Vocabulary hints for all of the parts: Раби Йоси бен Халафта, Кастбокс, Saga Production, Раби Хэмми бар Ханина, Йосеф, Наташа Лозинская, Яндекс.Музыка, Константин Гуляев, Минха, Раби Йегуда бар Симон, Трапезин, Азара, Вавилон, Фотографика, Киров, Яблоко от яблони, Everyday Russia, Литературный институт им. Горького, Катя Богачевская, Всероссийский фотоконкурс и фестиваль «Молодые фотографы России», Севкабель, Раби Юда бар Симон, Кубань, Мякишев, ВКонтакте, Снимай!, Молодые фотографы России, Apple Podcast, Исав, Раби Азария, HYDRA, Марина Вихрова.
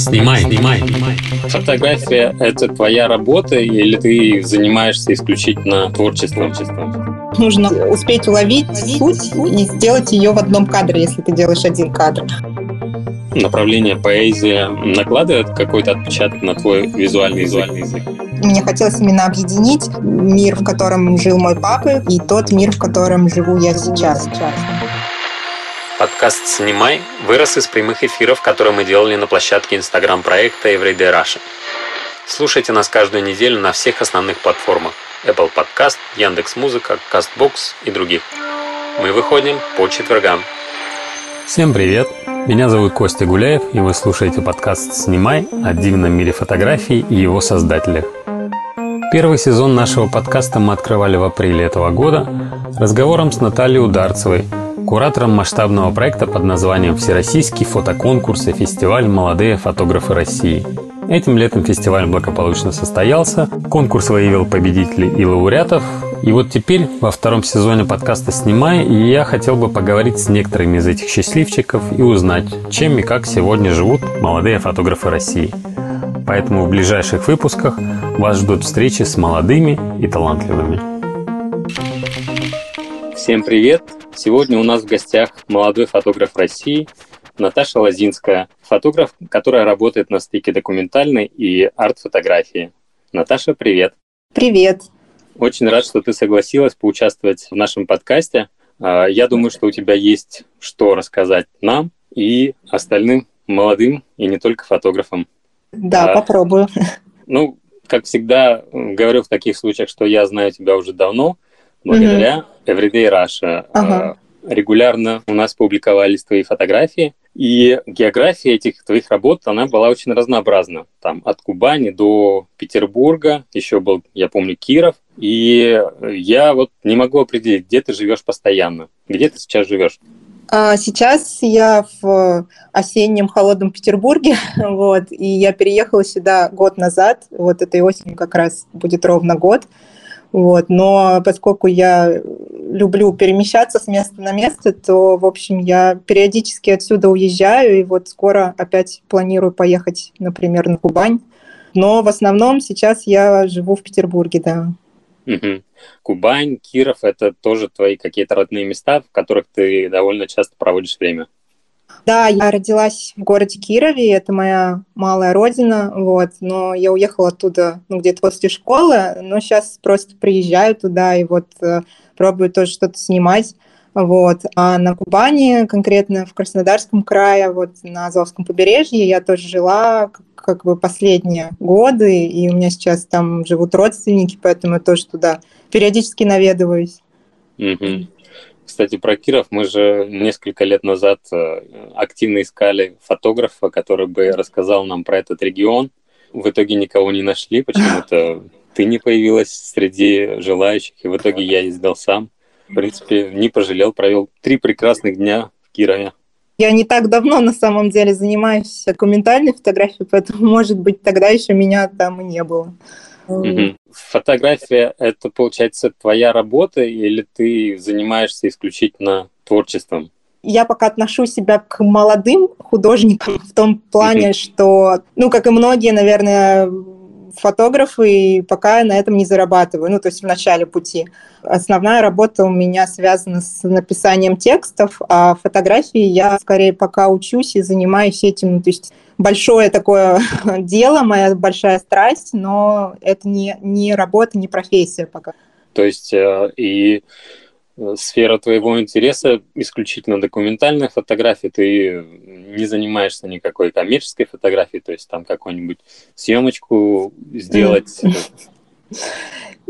Снимай. Фотография — это твоя работа или ты занимаешься исключительно творчеством? Нужно успеть уловить суть и сделать ее в одном кадре, если ты делаешь один кадр. Направление поэзия накладывает какой-то отпечаток на твой визуальный язык? Мне хотелось именно объединить мир, в котором жил мой папа, и тот мир, в котором живу я сейчас. Подкаст «Снимай» вырос из прямых эфиров, которые мы делали на площадке инстаграм-проекта Everyday Russia. Слушайте нас каждую неделю на всех основных платформах Apple Podcast, Яндекс.Музыка, Кастбокс и других. Мы выходим по четвергам. Всем привет! Меня зовут Костя Гуляев, и вы слушаете подкаст «Снимай» о дивном мире фотографий и его создателях. Первый сезон нашего подкаста мы открывали в апреле этого года разговором с Натальей Ударцевой, куратором масштабного проекта под названием «Всероссийский фотоконкурс и фестиваль «Молодые фотографы России». Этим летом фестиваль благополучно состоялся, конкурс выявил победителей и лауреатов. И вот теперь, во втором сезоне подкаста «Снимай», я хотел бы поговорить с некоторыми из этих счастливчиков и узнать, чем и как сегодня живут молодые фотографы России. Поэтому в ближайших выпусках вас ждут встречи с молодыми и талантливыми. Всем привет! Сегодня у нас в гостях молодой фотограф России Наташа Лозинская, фотограф, которая работает на стыке документальной и арт-фотографии. Наташа, привет! Привет! Очень рад, что ты согласилась поучаствовать в нашем подкасте. Я думаю, что у тебя есть что рассказать нам и остальным молодым, и не только фотографам. Да, попробую. Ну, как всегда, говорю в таких случаях, что я знаю тебя уже давно, благодаря Everyday Russia. Ага. Регулярно у нас публиковались твои фотографии, и география этих твоих работ, она была очень разнообразна. Там от Кубани до Петербурга, еще был, я помню, Киров. И я вот не могу определить, где ты живешь постоянно. Где ты сейчас живешь? Сейчас я в осеннем холодном Петербурге, вот, и я переехала сюда год назад, вот этой осенью как раз будет ровно год. Вот, но поскольку я люблю перемещаться с места на место, то, в общем, я периодически отсюда уезжаю, и вот скоро опять планирую поехать, например, на Кубань. Но в основном сейчас я живу в Петербурге, да. Угу. Кубань, Киров — это тоже твои какие-то родные места, в которых ты довольно часто проводишь время? Да, я родилась в городе Кирове, это моя малая родина, вот, но я уехала оттуда где-то после школы, но сейчас просто приезжаю туда и вот пробую тоже что-то снимать, вот. А на Кубани, конкретно в Краснодарском крае, вот на Азовском побережье я тоже жила как бы последние годы, и у меня сейчас там живут родственники, поэтому я тоже туда периодически наведываюсь. Mm-hmm. Кстати, про Киров мы же несколько лет назад активно искали фотографа, который бы рассказал нам про этот регион. В итоге никого не нашли, почему-то ты не появилась среди желающих, и в итоге я ездил сам. В принципе, не пожалел, провел 3 прекрасных дня в Кирове. Я не так давно, на самом деле, занимаюсь документальной фотографией, поэтому, может быть, тогда еще меня там и не было. Угу. Фотография — это, получается, твоя работа или ты занимаешься исключительно творчеством? Я пока отношу себя к молодым художникам в том плане, что, как и многие, наверное, фотографы, пока на этом не зарабатываю, то есть в начале пути. Основная работа у меня связана с написанием текстов, а фотографии я скорее пока учусь и занимаюсь этим, то есть большое такое дело, моя большая страсть, но это не работа, не профессия пока. То есть и сфера твоего интереса исключительно документальная фотография, ты не занимаешься никакой коммерческой фотографией, то есть там какую-нибудь съемочку сделать?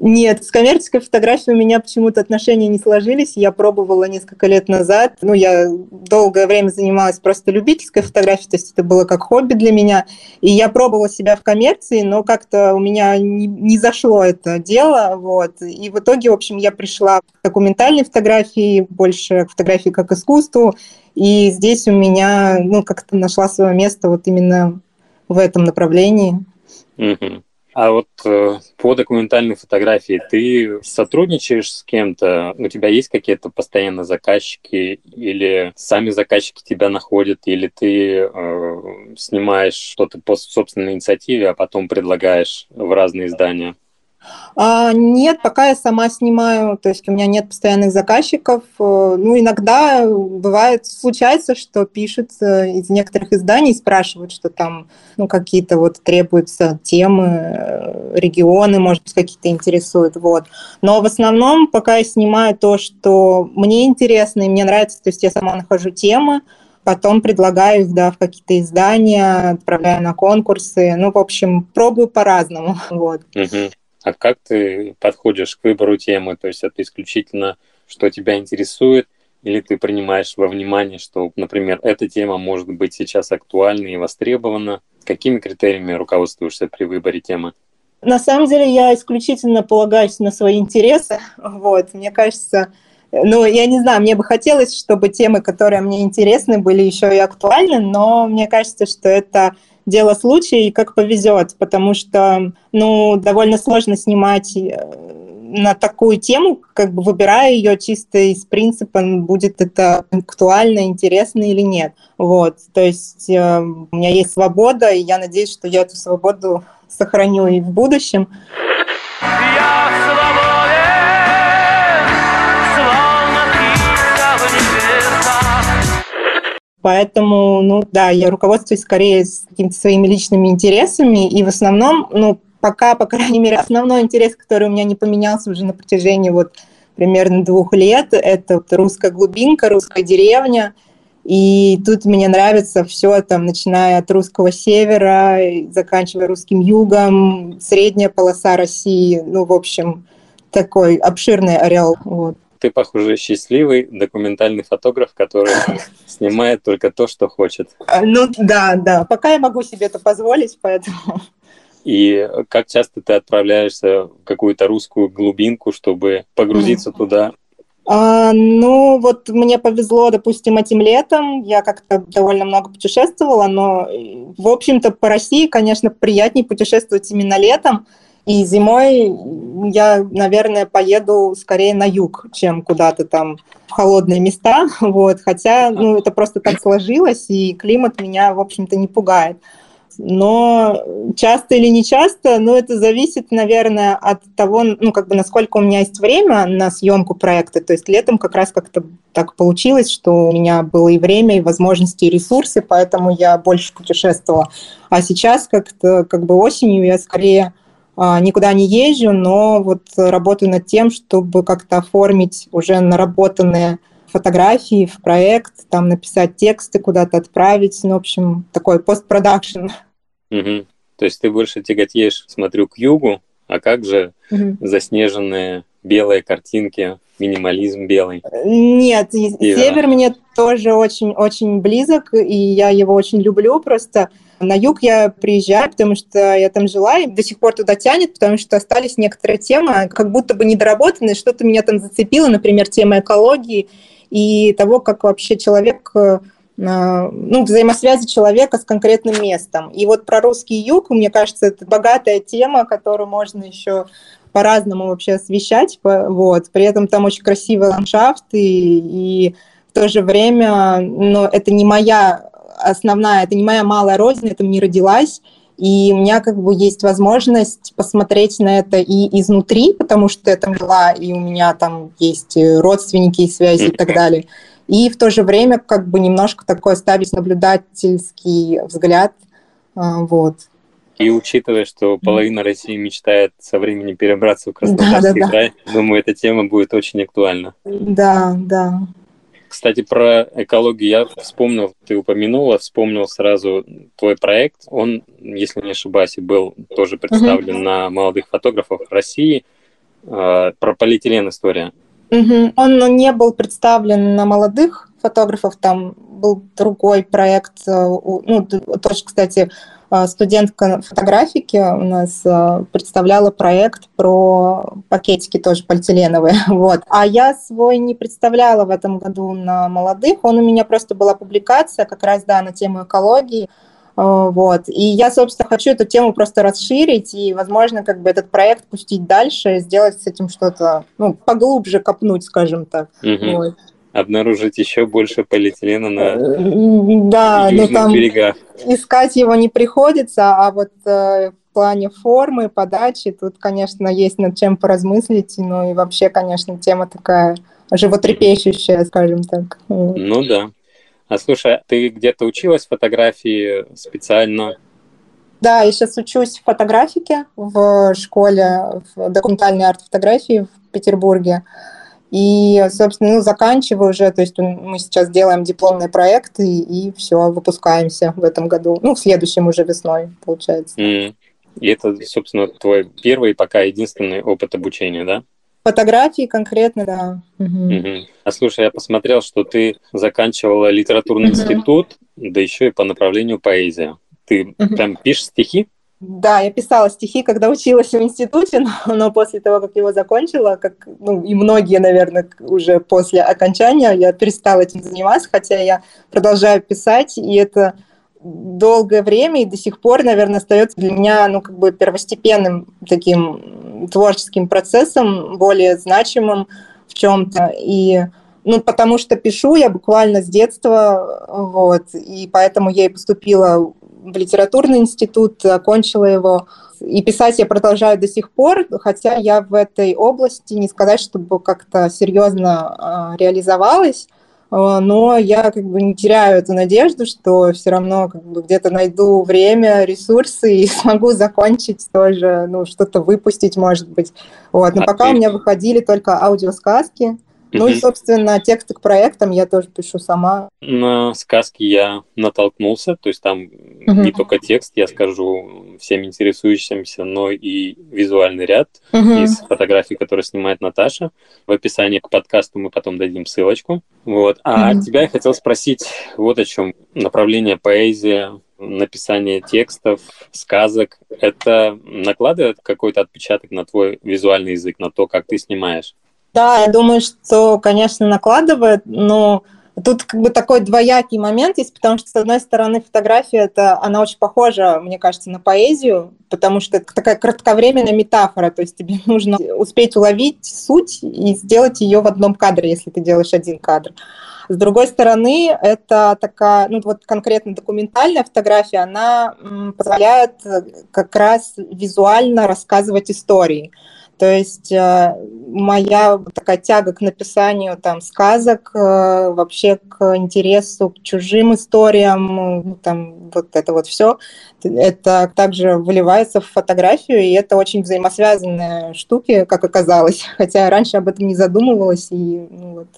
Нет, с коммерческой фотографией у меня почему-то отношения не сложились. Я пробовала несколько лет назад. Я долгое время занималась просто любительской фотографией, то есть это было как хобби для меня. И я пробовала себя в коммерции, но как-то у меня не зашло это дело. Вот. И в итоге, в общем, я пришла к документальной фотографии, больше к фотографии как искусству. И здесь у меня как-то нашла свое место вот именно в этом направлении. Mm-hmm. А вот по документальной фотографии ты сотрудничаешь с кем-то? У тебя есть какие-то постоянно заказчики? Или сами заказчики тебя находят? Или ты снимаешь что-то по собственной инициативе, а потом предлагаешь в разные издания? Нет, пока я сама снимаю, то есть у меня нет постоянных заказчиков. Ну, иногда бывает, случается, что пишут из некоторых изданий, спрашивают, что там какие-то вот требуются темы, регионы, может быть, какие-то интересуют. Вот. Но в основном пока я снимаю то, что мне интересно и мне нравится, то есть я сама нахожу темы, потом предлагаю их, да, в какие-то издания, отправляю на конкурсы. Ну, в общем, пробую по-разному. Вот. А как ты подходишь к выбору темы? То есть это исключительно, что тебя интересует, или ты принимаешь во внимание, что, например, эта тема может быть сейчас актуальна и востребована? Какими критериями руководствуешься при выборе темы? На самом деле я исключительно полагаюсь на свои интересы. Вот, мне кажется... Ну, я не знаю, мне бы хотелось, чтобы темы, которые мне интересны, были еще и актуальны, но мне кажется, что это дело случая и как повезет, потому что, ну, довольно сложно снимать на такую тему, как бы выбирая ее чисто из принципа, будет это актуально, интересно или нет. Вот, то есть у меня есть свобода, и я надеюсь, что я эту свободу сохраню и в будущем. Поэтому, ну да, я руководствуюсь скорее с какими-то своими личными интересами, и в основном, ну, пока, по крайней мере, основной интерес, который у меня не поменялся уже на протяжении вот примерно 2 лет, это вот русская глубинка, русская деревня, и тут мне нравится все, там, начиная от русского севера, заканчивая русским югом, средняя полоса России, ну, в общем, такой обширный ореол, вот. Ты, похоже, счастливый документальный фотограф, который снимает только то, что хочет. Ну да, да. Пока я могу себе это позволить, поэтому... И как часто ты отправляешься в какую-то русскую глубинку, чтобы погрузиться туда? Ну, вот мне повезло, допустим, этим летом. Я как-то довольно много путешествовала, но, в общем-то, по России, конечно, приятнее путешествовать именно летом. И зимой я, наверное, поеду скорее на юг, чем куда-то там в холодные места. Вот. Хотя, ну, это просто так сложилось, и климат меня, в общем-то, не пугает. Но часто или не часто, ну, это зависит, наверное, от того, ну, как бы, насколько у меня есть время на съемку проекта. То есть летом как раз как-то так получилось, что у меня было и время, и возможности, и ресурсы, поэтому я больше путешествовала. А сейчас как-то, как бы, осенью я скорее... Никуда не езжу, но вот работаю над тем, чтобы как-то оформить уже наработанные фотографии в проект, там написать тексты, куда-то отправить, ну, в общем, такой постпродакшн. Угу. То есть ты больше тяготеешь, смотрю, к югу, а как же заснеженные белые картинки, минимализм белый? Нет, север мне тоже очень-очень близок, и я его очень люблю просто. На юг я приезжаю, потому что я там жила, и до сих пор туда тянет, потому что остались некоторые темы, как будто бы недоработанные, что-то меня там зацепило, например, тема экологии и того, как вообще человек, ну, взаимосвязи человека с конкретным местом. И вот про русский юг, мне кажется, это богатая тема, которую можно еще по-разному вообще освещать, вот. При этом там очень красивый ландшафт, и в то же время, но это не моя... основная, это не моя малая родина, я там не родилась, и у меня как бы есть возможность посмотреть на это и изнутри, потому что я там жила, и у меня там есть родственники, связи и так далее. И в то же время как бы немножко такой оставить наблюдательский взгляд, вот. И учитывая, что половина России мечтает со временем перебраться в Краснодарский край, думаю, эта тема будет очень актуальна. Да, да. Кстати, про экологию я вспомнил, ты упомянула, вспомнил сразу твой проект. Он, если не ошибаюсь, был тоже представлен на молодых фотографов России. Про полиэтилен история. Он не был представлен на молодых фотографов, там был другой проект. Ну, тоже, кстати, студентка фотографики у нас представляла проект про пакетики тоже полиэтиленовые. Вот. А я свой не представляла в этом году на молодых. Он у меня просто была публикация как раз, да, на тему экологии. Вот. И я, собственно, хочу эту тему просто расширить и, возможно, как бы этот проект пустить дальше, сделать с этим что-то, ну, поглубже копнуть, скажем так. Угу. Вот. Обнаружить еще больше полиэтилена на южных берегах. Искать его не приходится, а вот в плане формы, подачи, тут, конечно, есть над чем поразмыслить, ну и вообще, конечно, тема такая животрепещущая, скажем так. Ну да. А слушай, ты где-то училась фотографии специально? Да, я сейчас учусь в фотографике в школе документальной арт-фотографии в Петербурге. И, собственно, ну, заканчиваю уже, то есть мы сейчас делаем дипломный проект и все, выпускаемся в этом году. Ну, в следующем уже весной, получается. И это, собственно, твой первый пока единственный опыт обучения, да? Фотографии конкретно, да. Угу. А слушай, я посмотрел, что ты заканчивала литературный институт, да еще и по направлению поэзия. Ты прям пишешь стихи? Да, я писала стихи, когда училась в институте, но после того, как его закончила, как, ну, и многие, наверное, уже после окончания, я перестала этим заниматься, хотя я продолжаю писать, и это долгое время и до сих пор, наверное, остается для меня, ну, как бы первостепенным таким творческим процессом, более значимым в чем-то. И, ну, потому что пишу я буквально с детства, вот, и поэтому я и поступила в литературный институт, окончила его. И писать я продолжаю до сих пор, хотя я в этой области не сказать, чтобы как-то серьезно реализовалась, но я как бы не теряю эту надежду, что все равно как бы где-то найду время, ресурсы и смогу закончить тоже, ну, что-то выпустить, может быть. Вот. Но пока у меня выходили только аудиосказки. Ну и, собственно, тексты к проектам я тоже пишу сама. На сказки я натолкнулся, то есть там не только текст, я скажу всем интересующимся, но и визуальный ряд из фотографий, которые снимает Наташа. В описании к подкасту мы потом дадим ссылочку. Вот. А тебя я хотел спросить вот о чем. Направление поэзия, написание текстов, сказок, это накладывает какой-то отпечаток на твой визуальный язык, на то, как ты снимаешь? Да, я думаю, что, конечно, накладывает, но тут как бы такой двоякий момент есть, потому что, с одной стороны, фотография, она очень похожа, мне кажется, на поэзию, потому что это такая кратковременная метафора, то есть тебе нужно успеть уловить суть и сделать ее в одном кадре, если ты делаешь один кадр. С другой стороны, это такая, ну вот конкретно документальная фотография, она позволяет как раз визуально рассказывать истории. То есть моя такая тяга к написанию там сказок, вообще к интересу к чужим историям, там вот это вот все, это также выливается в фотографию, и это очень взаимосвязанные штуки, как оказалось. Хотя раньше об этом не задумывалась и, ну, вот,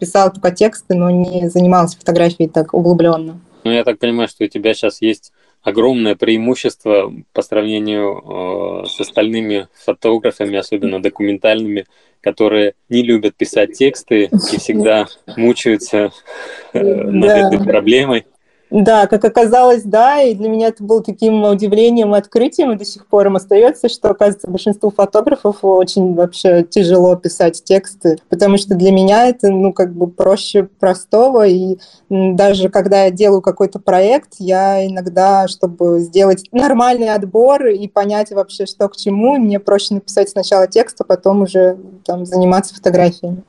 писала только тексты, но не занималась фотографией так углубленно. Ну, я так понимаю, что у тебя сейчас есть огромное преимущество по сравнению с остальными фотографами, особенно документальными, которые не любят писать тексты и всегда мучаются над этой проблемой. Да, как оказалось, да, и для меня это было таким удивлением и открытием, и до сих пор им остается, что, оказывается, большинству фотографов очень вообще тяжело писать тексты, потому что для меня это, ну, как бы проще простого, и даже когда я делаю какой-то проект, я иногда, чтобы сделать нормальный отбор и понять вообще, что к чему, мне проще написать сначала текст, а потом уже там заниматься фотографиями.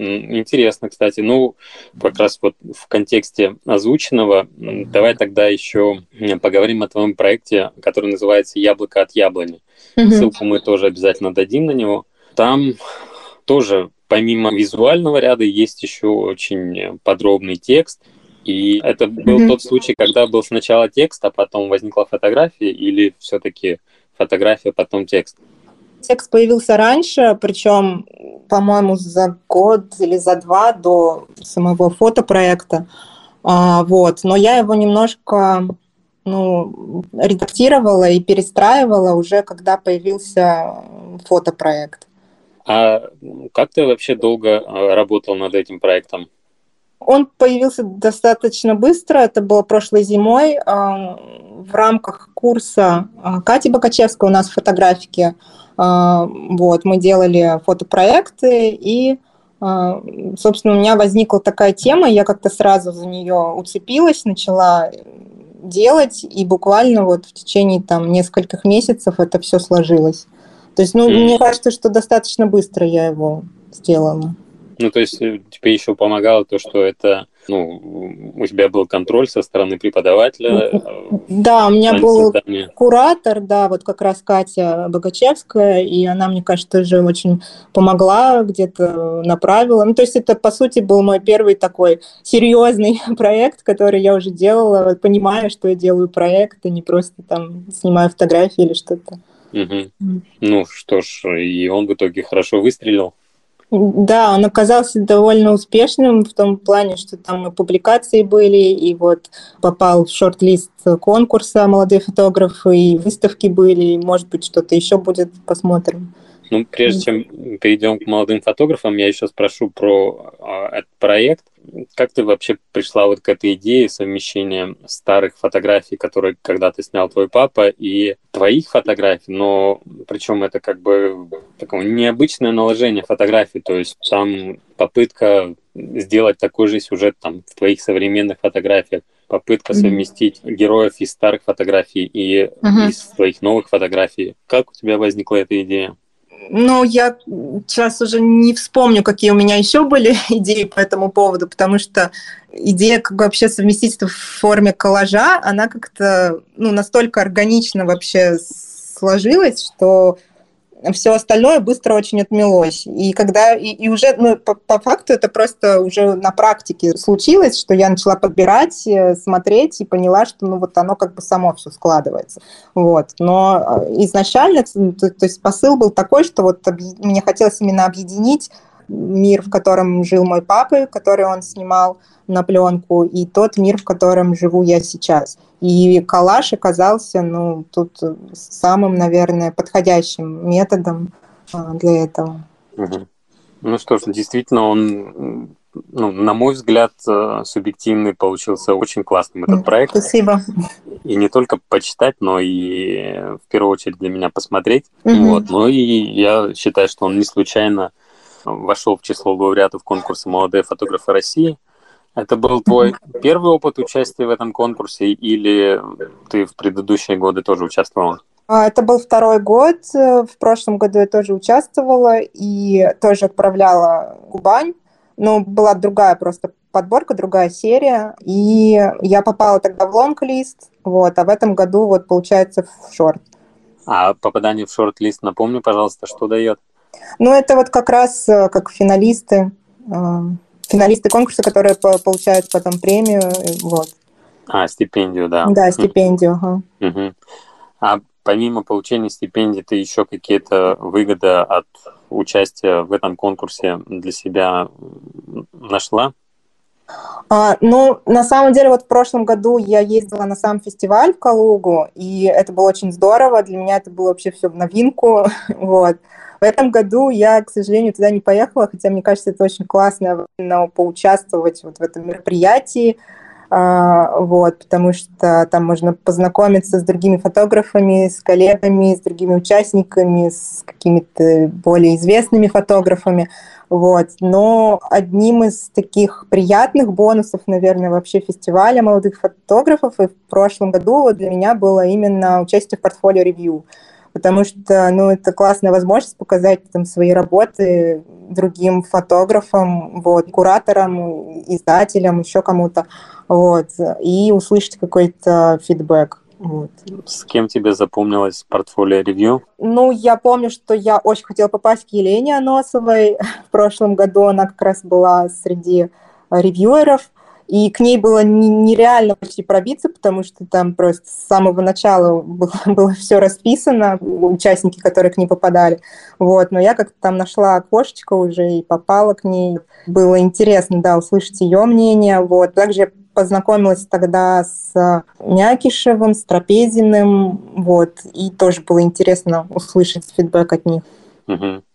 Интересно, кстати. Ну, как раз вот в контексте озвученного, давай тогда еще поговорим о твоем проекте, который называется «Яблоко от яблони». Ссылку мы тоже обязательно дадим на него. Там тоже помимо визуального ряда есть еще очень подробный текст. И это был тот случай, когда был сначала текст, а потом возникла фотография, или все-таки фотография, потом текст? Текст появился раньше, причем, по-моему, за год или за два до самого фотопроекта. Вот. Но я его немножко, ну, редактировала и перестраивала уже, когда появился фотопроект. А как ты вообще долго работал над этим проектом? Он появился достаточно быстро, это было прошлой зимой, в рамках курса Кати Богачевской у нас в фотографике. Вот, мы делали фотопроекты, и, собственно, у меня возникла такая тема, я как-то сразу за нее уцепилась, начала делать, и буквально вот в течение там нескольких месяцев это все сложилось. То есть, ну, мне кажется, что достаточно быстро я его сделала. Ну, то есть тебе еще помогало то, что это, ну, у тебя был контроль со стороны преподавателя? Да, у меня был куратор, да, вот как раз Катя Богачевская, и она, мне кажется, тоже очень помогла, где-то направила. Ну, то есть это, по сути, был мой первый такой серьезный проект, который я уже делала, понимая, что я делаю проект, и не просто там снимаю фотографии или что-то. Угу. Ну, что ж, и он в итоге хорошо выстрелил. Да, он оказался довольно успешным в том плане, что там и публикации были, и вот попал в шорт-лист конкурса «Молодые фотографы», и выставки были, и, может быть, что-то еще будет, посмотрим. Ну, прежде чем перейдем к молодым фотографам, я еще спрошу про этот проект. Как ты вообще пришла вот к этой идее совмещения старых фотографий, которые когда-то снял твой папа, и твоих фотографий, но причем это как бы такое необычное наложение фотографий, то есть там попытка сделать такой же сюжет там в твоих современных фотографиях, попытка совместить героев из старых фотографий и из твоих новых фотографий. Как у тебя возникла эта идея? Ну, я сейчас уже не вспомню, какие у меня еще были идеи по этому поводу, потому что идея как бы вообще совместительства в форме коллажа, она как-то, ну, настолько органично вообще сложилась, что все остальное быстро очень отмелось. И когда и уже, ну, по факту это просто уже на практике случилось, что я начала подбирать, смотреть и поняла, что, ну, вот оно как бы само все складывается. Вот. Но изначально, то есть посыл был такой, что вот мне хотелось именно объединить мир, в котором жил мой папа, который он снимал на пленку, и тот мир, в котором живу я сейчас. И коллаж оказался, ну, тут самым, наверное, подходящим методом для этого. Ну что ж, действительно, он, ну, на мой взгляд, субъективный получился очень классным этот проект. Спасибо. И не только почитать, но и в первую очередь для меня посмотреть. Вот. Ну и я считаю, что он не случайно вошел в число лауреатов конкурса «Молодые фотографы России». Это был твой первый опыт участия в этом конкурсе, или ты в предыдущие годы тоже участвовала? Это был второй год. В прошлом году я тоже участвовала и тоже отправляла в Кубань. Но была другая просто подборка, другая серия. И я попала тогда в лонг-лист, вот, а в этом году, вот, получается, в шорт. А попадание в шорт-лист, напомни, пожалуйста, что дает? Ну, это вот как раз как финалисты конкурса, которые получают потом премию, вот. А, стипендию, да. Да, стипендию, А помимо получения стипендии, ты еще какие-то выгоды от участия в этом конкурсе для себя нашла? Ну, на самом деле, вот в прошлом году я ездила на сам фестиваль в Калугу, и это было очень здорово, для меня это было вообще все в новинку, вот. В этом году я, к сожалению, туда не поехала, хотя, мне кажется, это очень классно поучаствовать вот в этом мероприятии, вот, потому что там можно познакомиться с другими фотографами, с коллегами, с другими участниками, с какими-то более известными фотографами. Вот. Но одним из таких приятных бонусов, наверное, вообще фестиваля молодых фотографов и в прошлом году вот для меня было именно участие в портфолио-ревью. Потому что, ну, это классная возможность показать там свои работы другим фотографам, вот, кураторам, издателям, еще кому-то, вот, и услышать какой-то фидбэк. Вот. С кем тебе запомнилось портфолио-ревью? Ну, я помню, что я очень хотела попасть к Елене Носовой. В прошлом году она как раз была среди ревьюеров. И к ней было нереально почти пробиться, потому что там просто с самого начала было все расписано, участники, которые к ней попадали. Вот. Но я как-то там нашла окошечко уже и попала к ней. Было интересно, да, услышать ее мнение. Вот. Также я познакомилась тогда с Мякишевым, с Трапезиным. Вот. И тоже было интересно услышать фидбэк от них.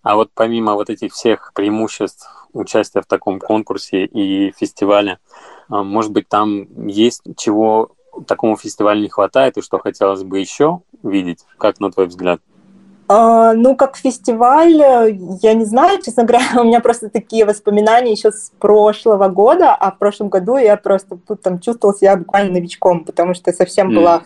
А вот помимо вот этих всех преимуществ участия в таком конкурсе и фестивале, может быть, там есть чего такому фестивалю не хватает и что хотелось бы еще видеть? Как на твой взгляд? Ну, как фестиваль, я не знаю, честно говоря, у меня просто такие воспоминания еще с прошлого года, а в прошлом году я просто там чувствовала себя буквально новичком, потому что совсем была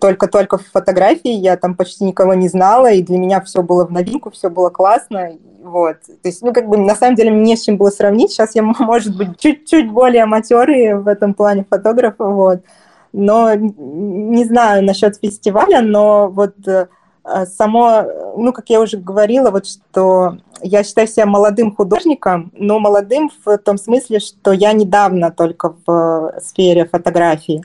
только-только в фотографии, я там почти никого не знала, и для меня все было в новинку, все было классно, вот. То есть, ну, как бы, на самом деле, мне не с чем было сравнить, сейчас я, может быть, чуть-чуть более матерый в этом плане фотограф, вот. Но не знаю насчет фестиваля, но вот... Само, ну, как я уже говорила, вот что я считаю себя молодым художником, но молодым в том смысле, что я недавно только в сфере фотографии,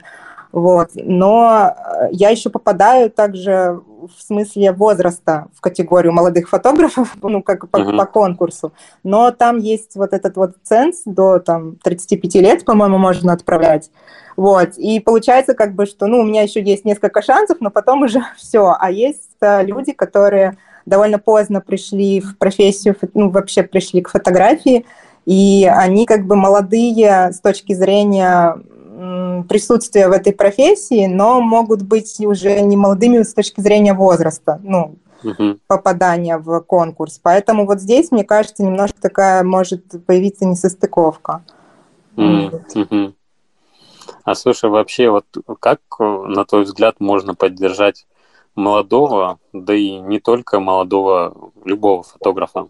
вот, но я еще попадаю также в смысле возраста в категорию молодых фотографов, ну, как по конкурсу, но там есть вот этот вот ценз до, там, 35 лет, по-моему, можно отправлять, вот, и получается, как бы, что, ну, у меня еще есть несколько шансов, но потом уже все, а есть люди, которые довольно поздно пришли в профессию, ну, вообще пришли к фотографии, и они, как бы, молодые с точки зрения... присутствие в этой профессии, но могут быть уже не молодыми с точки зрения возраста, ну, попадания в конкурс. Поэтому вот здесь, мне кажется, немножко такая может появиться несостыковка. А слушай, вообще, вот как, на твой взгляд, можно поддержать молодого, да и не только молодого, любого фотографа?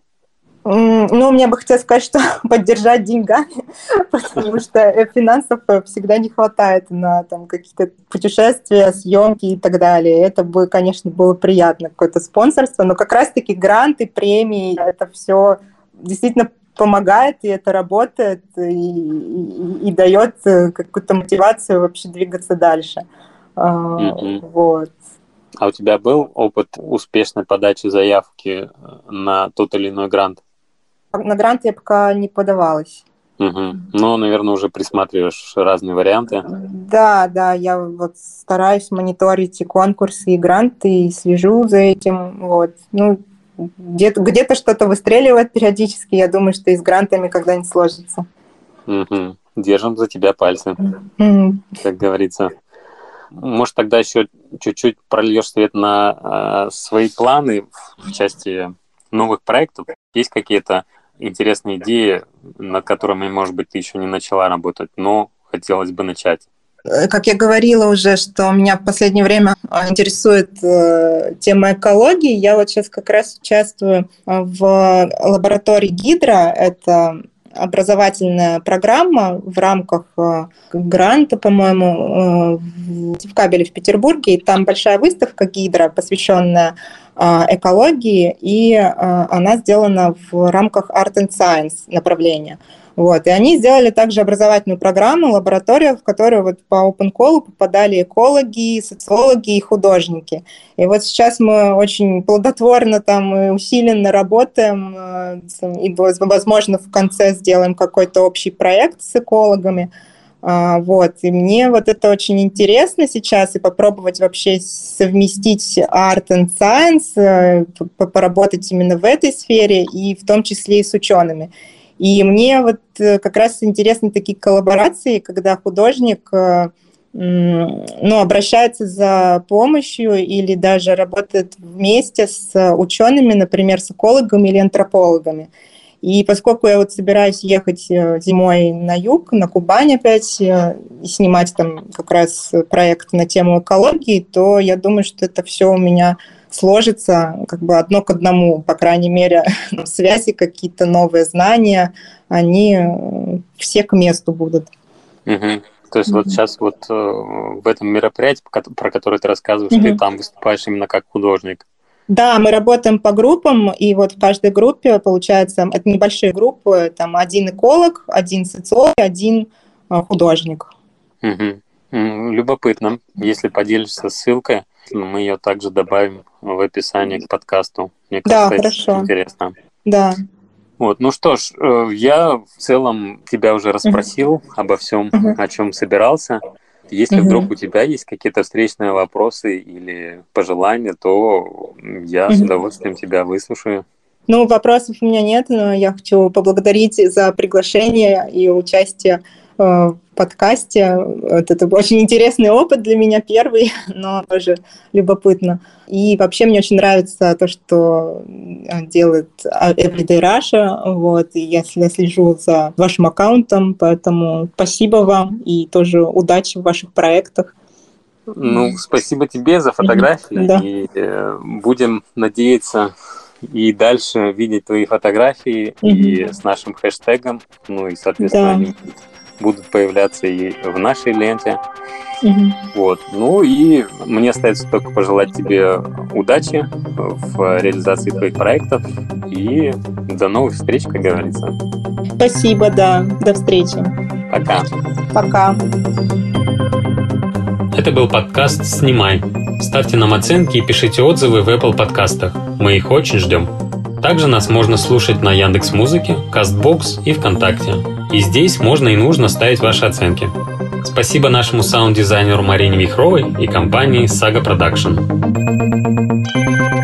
Ну, мне бы хотелось сказать, что поддержать деньгами, потому что финансов всегда не хватает на там какие-то путешествия, съемки и так далее. Это бы, конечно, было приятно, какое-то спонсорство, но как раз-таки гранты, премии, это все действительно помогает, и это работает, и дает какую-то мотивацию вообще двигаться дальше. Вот. А у тебя был опыт успешной подачи заявки на тот или иной грант? На грант я пока не подавалась. Ну, наверное, уже присматриваешь разные варианты. Да, я вот стараюсь мониторить и конкурсы, и гранты, и слежу за этим. Вот. Ну, где-то что-то выстреливает периодически. Я думаю, что и с грантами когда-нибудь сложится. Держим за тебя пальцы, как говорится. Может, тогда еще чуть-чуть прольешь свет на свои планы в части новых проектов? Есть какие-то интересные идеи, над которыми, может быть, ты еще не начала работать, но хотелось бы начать? Как я говорила уже, что меня в последнее время интересует тема экологии. Я вот сейчас как раз участвую в лаборатории HYDRA. Это образовательная программа в рамках гранта, по-моему, в Севкабеле в Петербурге. И там большая выставка HYDRA, посвященная экологии, и она сделана в рамках Art and Science направления. Вот. И они сделали также образовательную программу, лабораторию, в которую вот по open call попадали экологи, социологи и художники. И вот сейчас мы очень плодотворно там и усиленно работаем, и, возможно, в конце сделаем какой-то общий проект с экологами. Вот. И мне вот это очень интересно сейчас, и попробовать вообще совместить арт и science, поработать именно в этой сфере, и в том числе и с учеными. И мне вот как раз интересны такие коллаборации, когда художник, ну, обращается за помощью или даже работает вместе с учеными, например, с экологами или антропологами. И поскольку я вот собираюсь ехать зимой на юг, на Кубань опять, и снимать там как раз проект на тему экологии, то я думаю, что это все у меня... сложится как бы одно к одному, по крайней мере, связи, какие-то новые знания, они все к месту будут. То есть вот сейчас вот в этом мероприятии, про которое ты рассказываешь, ты там выступаешь именно как художник. Да, мы работаем по группам, и вот в каждой группе, получается, это небольшие группы, там один эколог, один социолог, один художник. Любопытно, если поделишься ссылкой. Мы ее также добавим в описании к подкасту. Мне кажется, да, это хорошо. Интересно. Да. Вот, ну что ж, я в целом тебя уже расспросил обо всем, о чем собирался. Если вдруг у тебя есть какие-то встречные вопросы или пожелания, то я с удовольствием тебя выслушаю. Ну, вопросов у меня нет, но я хочу поблагодарить за приглашение и участие в подкасте. Вот это был очень интересный опыт для меня первый, но тоже любопытно. И вообще мне очень нравится то, что делает Everyday Russia. Вот, и я слежу за вашим аккаунтом, поэтому спасибо вам и тоже удачи в ваших проектах. Ну, спасибо тебе за фотографии. Да. И будем надеяться и дальше видеть твои фотографии и с нашим хэштегом. Ну и, соответственно, они будут появляться и в нашей ленте. Вот. Ну и мне остается только пожелать тебе удачи в реализации твоих проектов. И до новых встреч, как говорится. Спасибо, да. До встречи. Пока. Пока. Это был подкаст «Снимай». Ставьте нам оценки и пишите отзывы в Apple подкастах. Мы их очень ждем. Также нас можно слушать на Яндекс.Музыке, Кастбокс и ВКонтакте. И здесь можно и нужно ставить ваши оценки. Спасибо нашему саунд-дизайнеру Марине Вихровой и компании Saga Production.